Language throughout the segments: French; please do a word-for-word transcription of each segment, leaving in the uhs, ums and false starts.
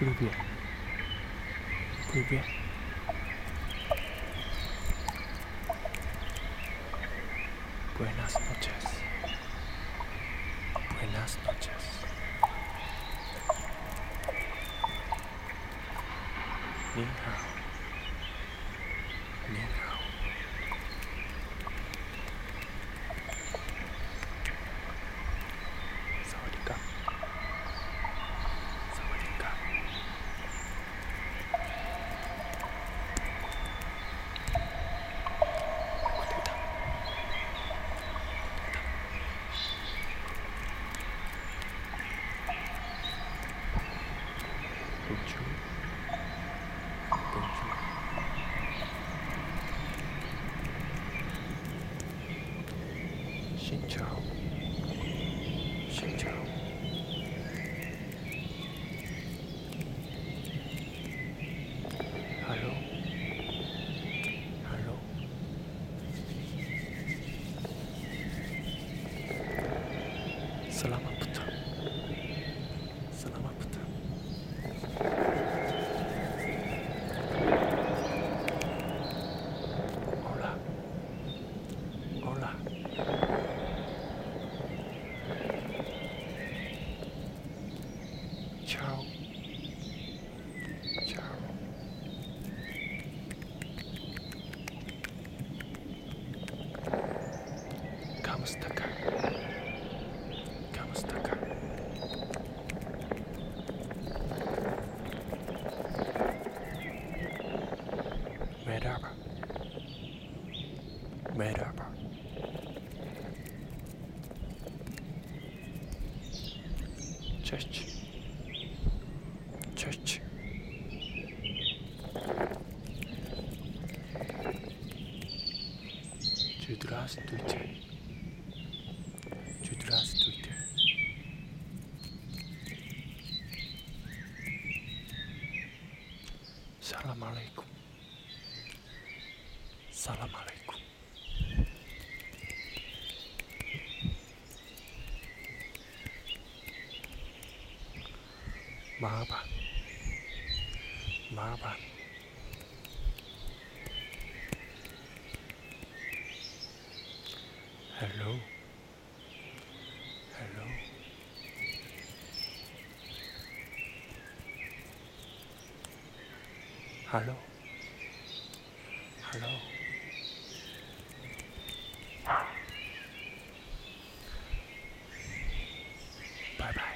Lubię. Lubię. Buenas noches. Buenas noches. Ni hao. Ni hao. Ciao. Ciao. Hello. Hello. Salam putra. Salam putra. Hola. Hola. Ciao. Ciao. Kamustaka. Kamustaka. Merhaba. Merhaba. Cześć. Cześć. Здравствуйте. Здравствуйте. Салам алейкум. Салам алейкум. Merhaba. Merhaba. Hello. Hello. Hello. Hello. Bye-bye.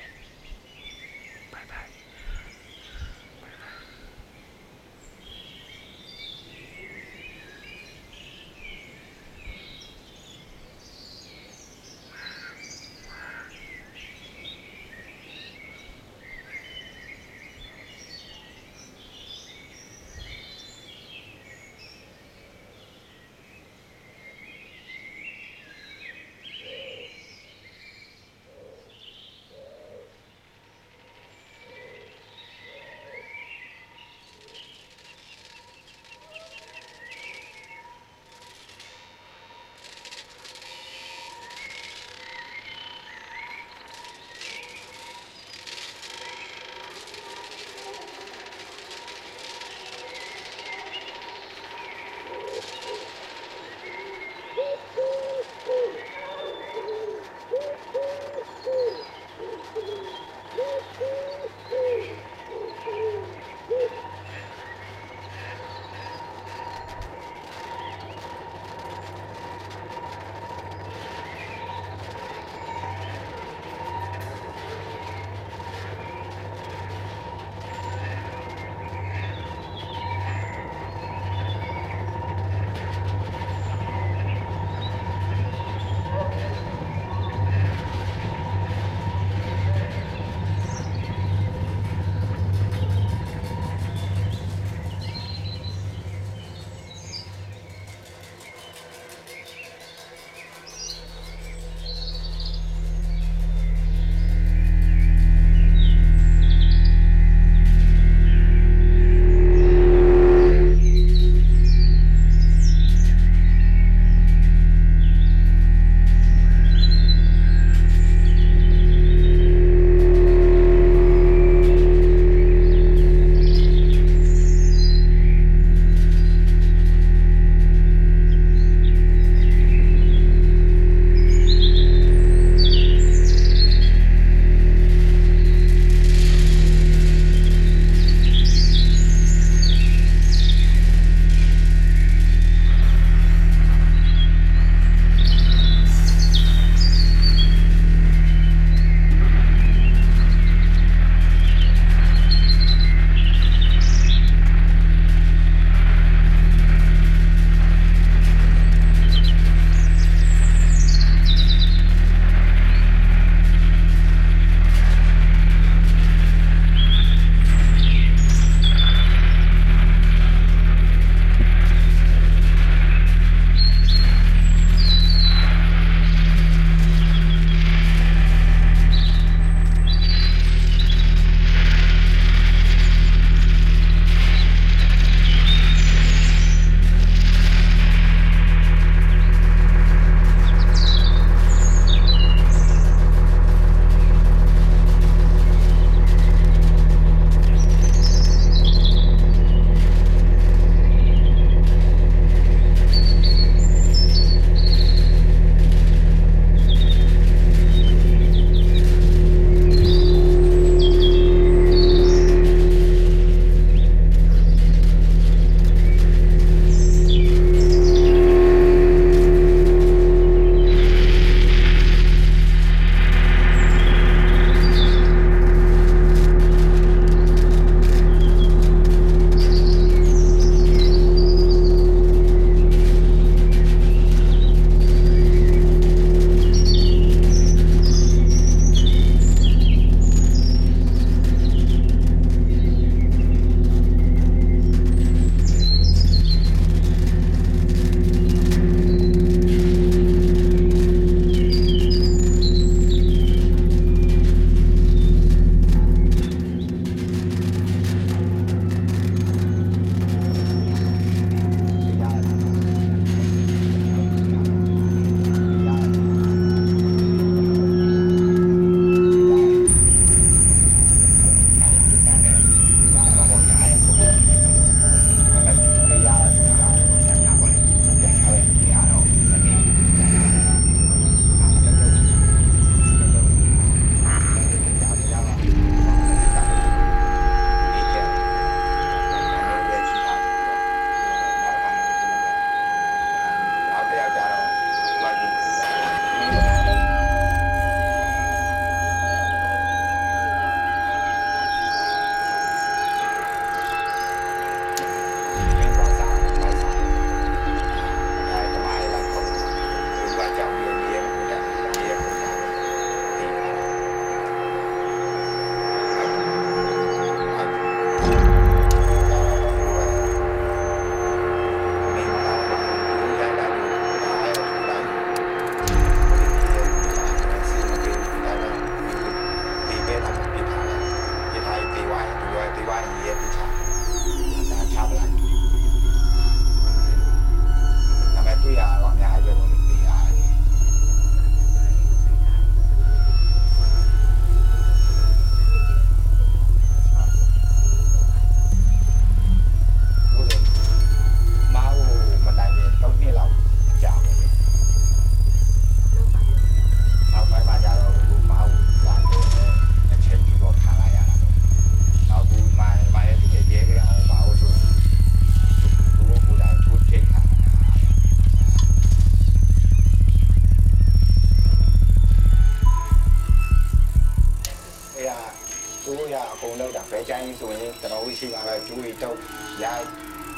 chú ya cũng đâu đã phải tranh rồi nhưng tao nói gì là chú đi đâu ya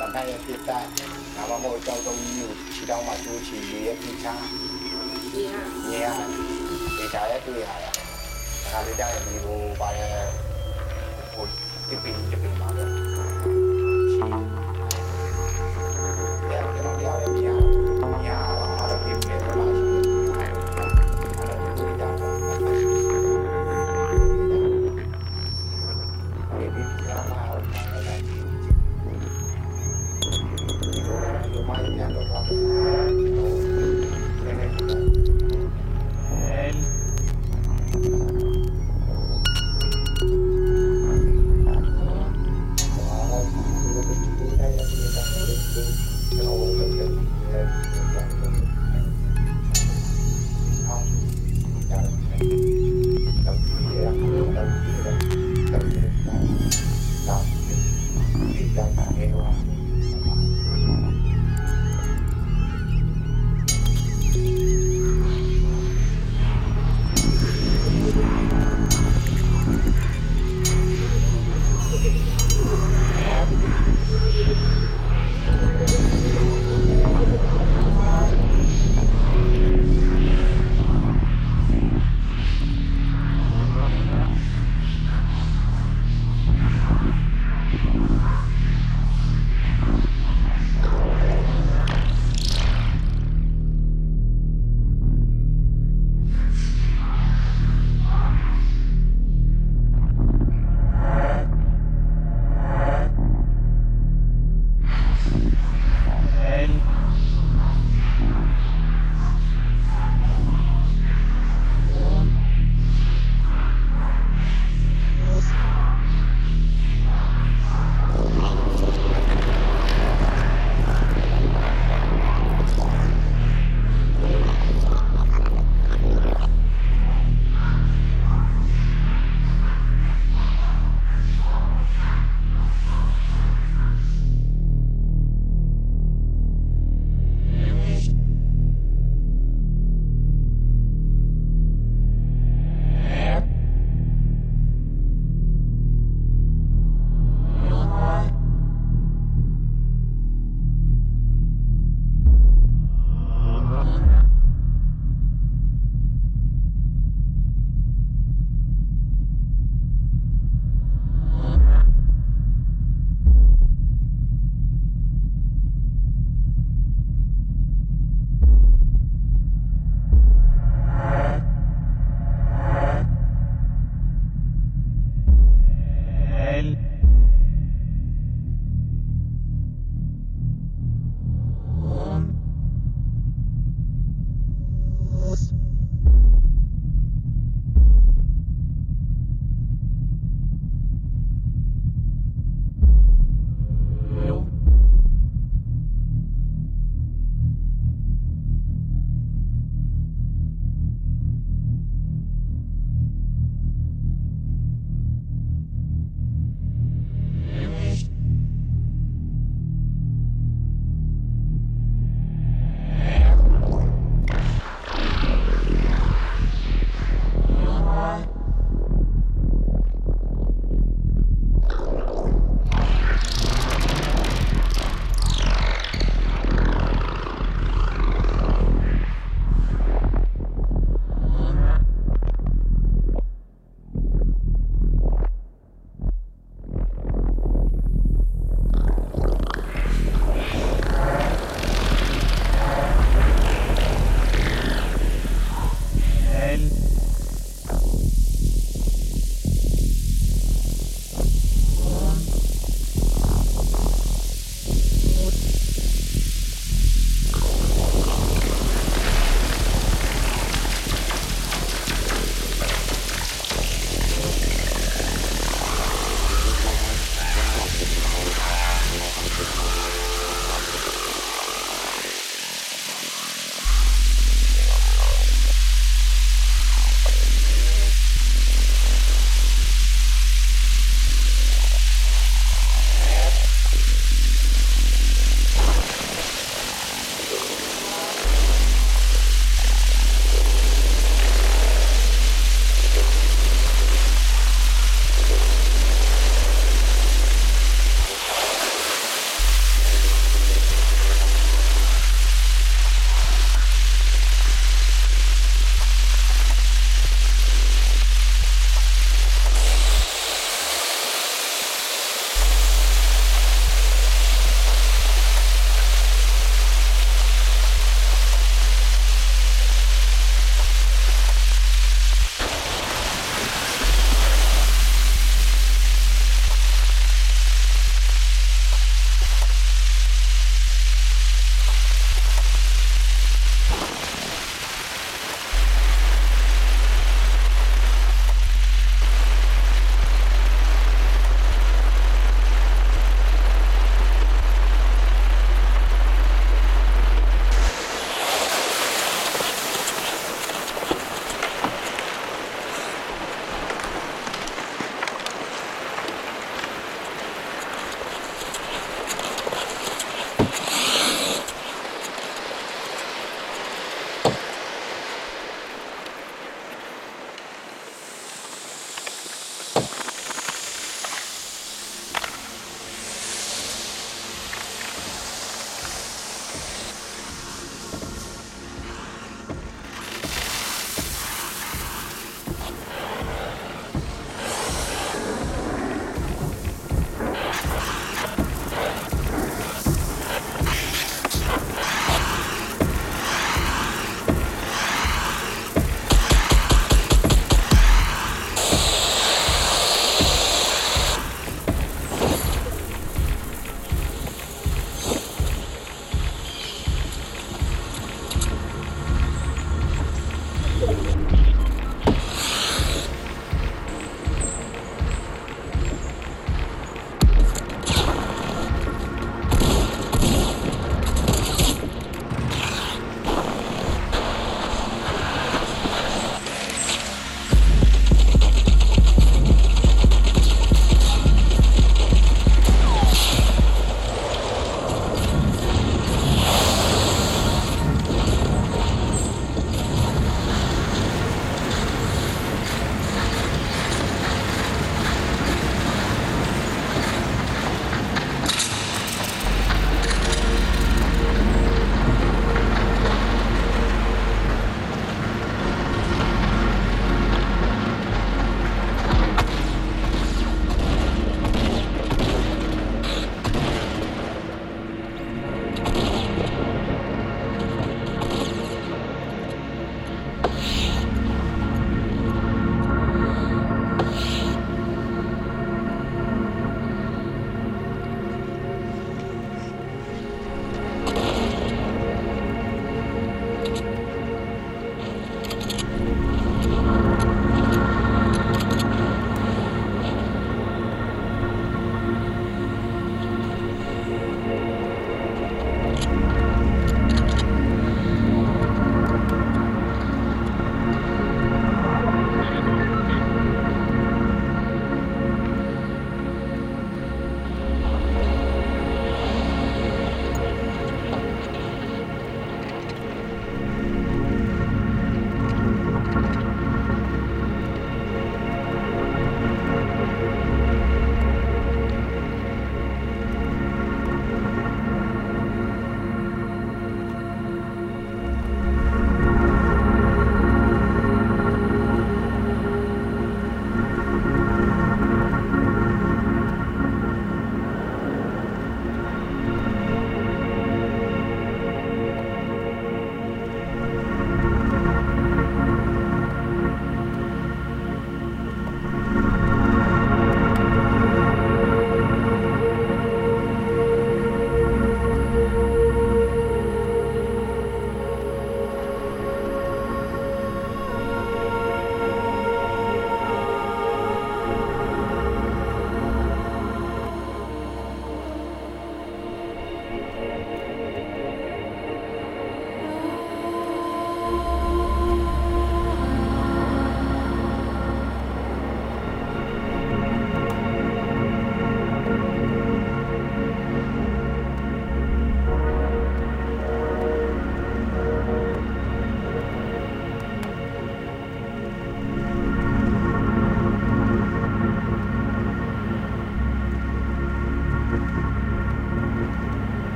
tầm hai cái ta mà mỗi cháu đâu nhiều chỉ đâu mà chú chỉ biết đi xa nha để trái tôi hại à hại đi đây thì vô bài một cái pin cái pin mà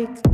avec nous.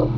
Thank you.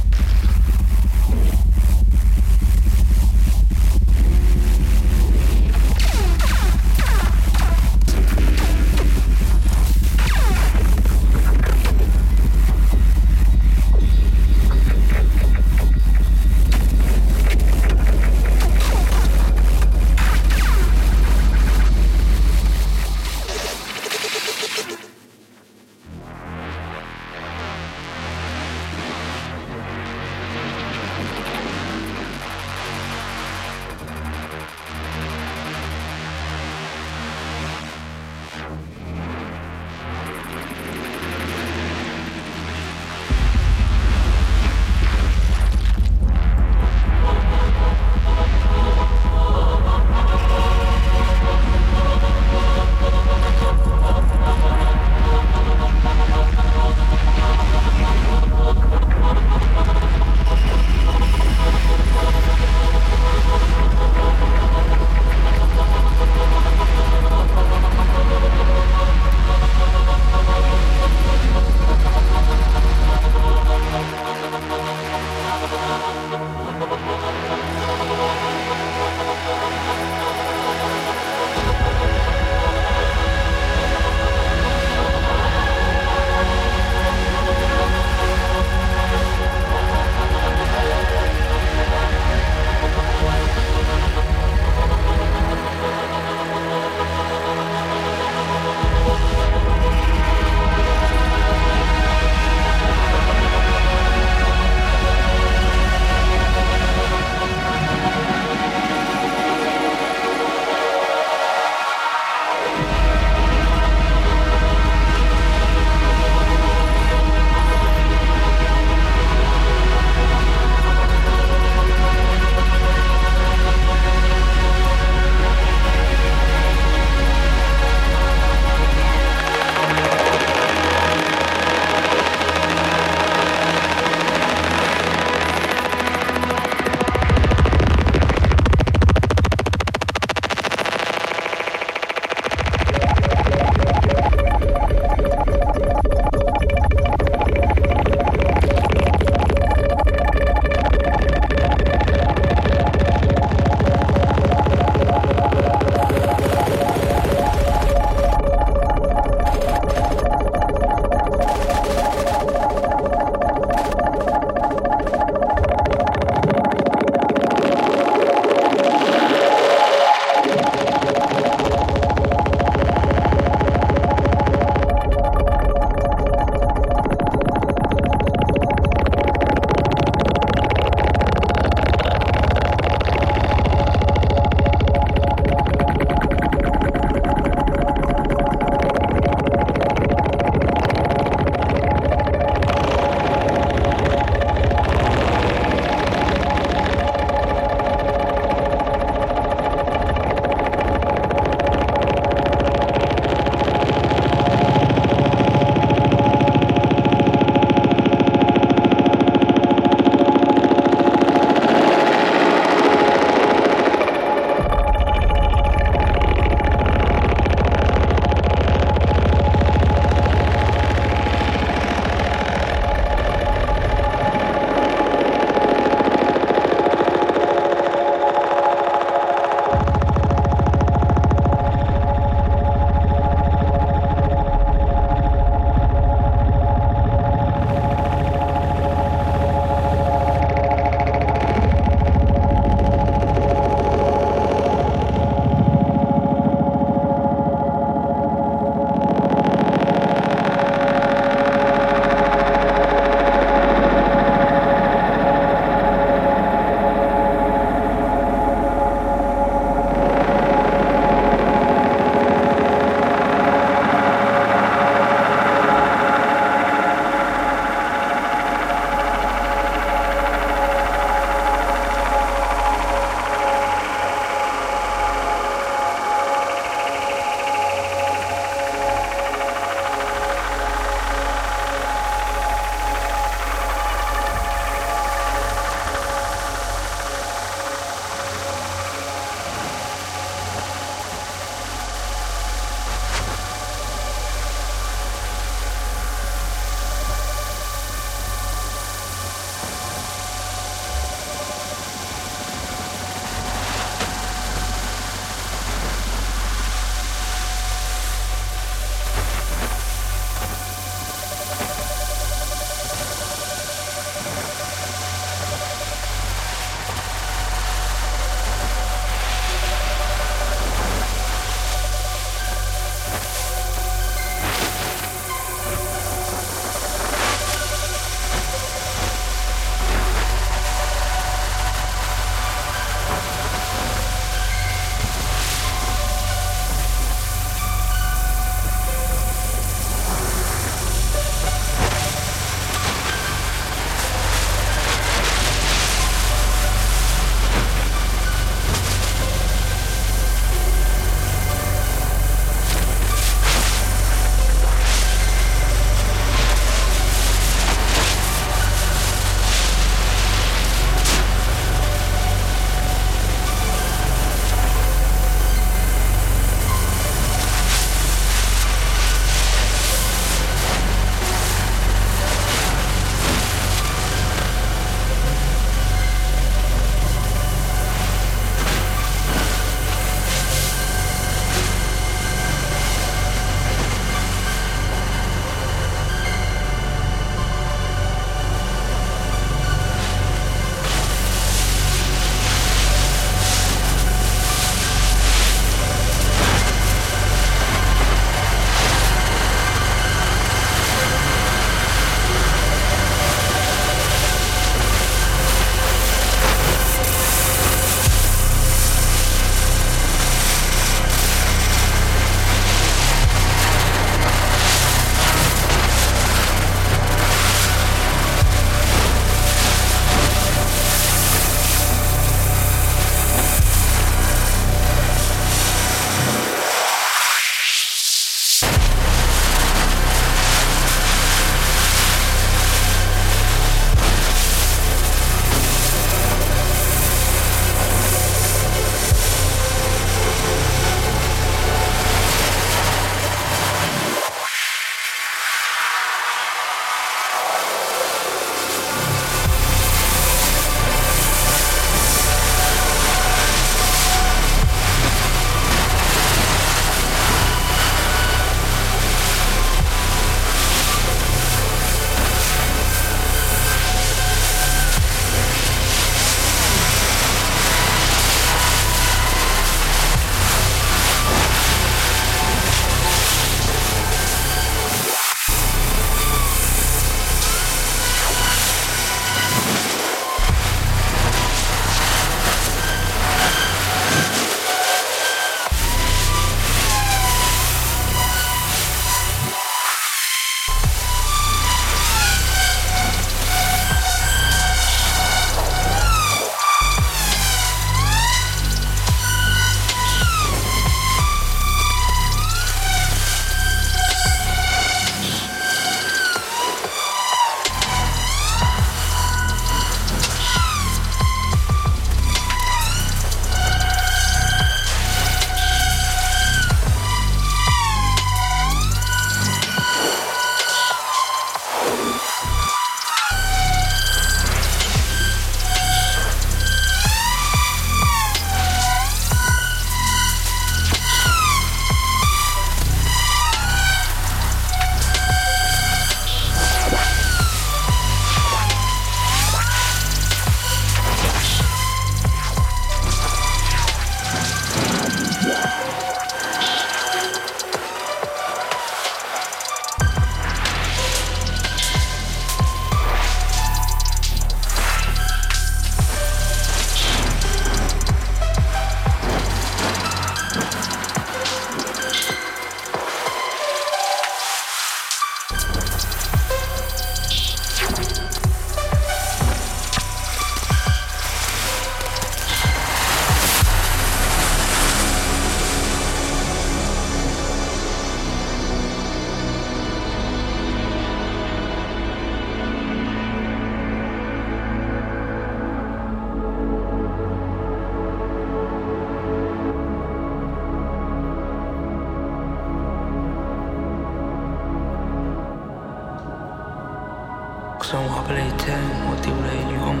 想話俾你聽，我屌你！如果唔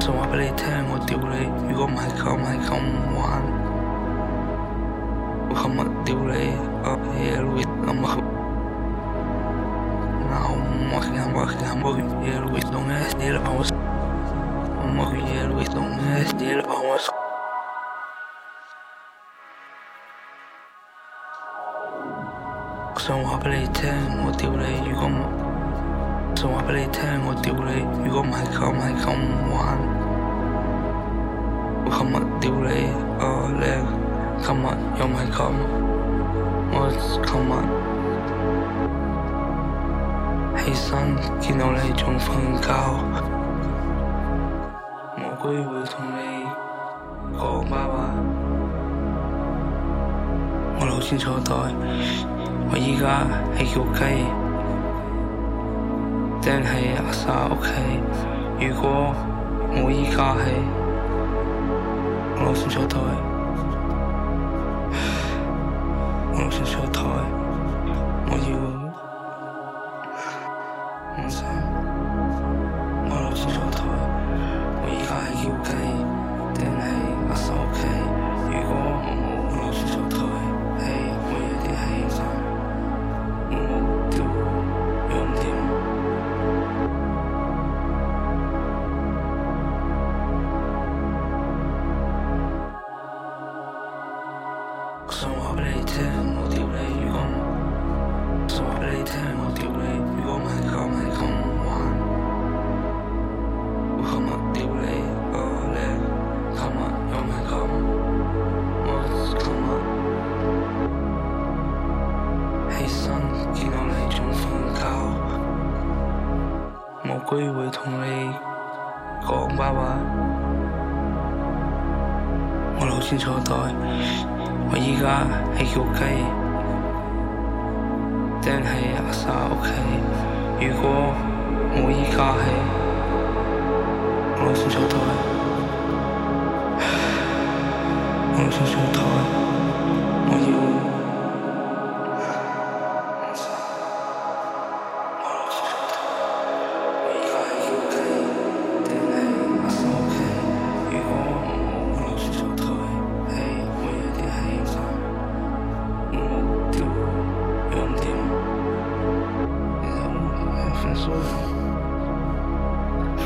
想話俾你聽，我屌你！如果唔係咁，係咁玩。我今日屌你，阿耶路阿媽，我唔係阿媽，阿媽耶路東嘅，你老母，阿媽耶路東嘅，你老母。想話俾你聽，我屌你！如果唔想話俾你聽，我屌你！如果唔係咁，係咁玩。我今日屌你，啊靚！今日又唔係咁，我琴日起身見到你仲瞓覺，冇機會同你講拜拜。我攞錢坐袋。我依家係叫雞，定係阿沙屋企？如果我依家係我攞上咗台，我攞上咗台，我要唔想，我攞上咗台，我依家係叫雞，定係阿沙屋企？如果我冇攞上咗台，係我有啲係想。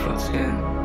That's it.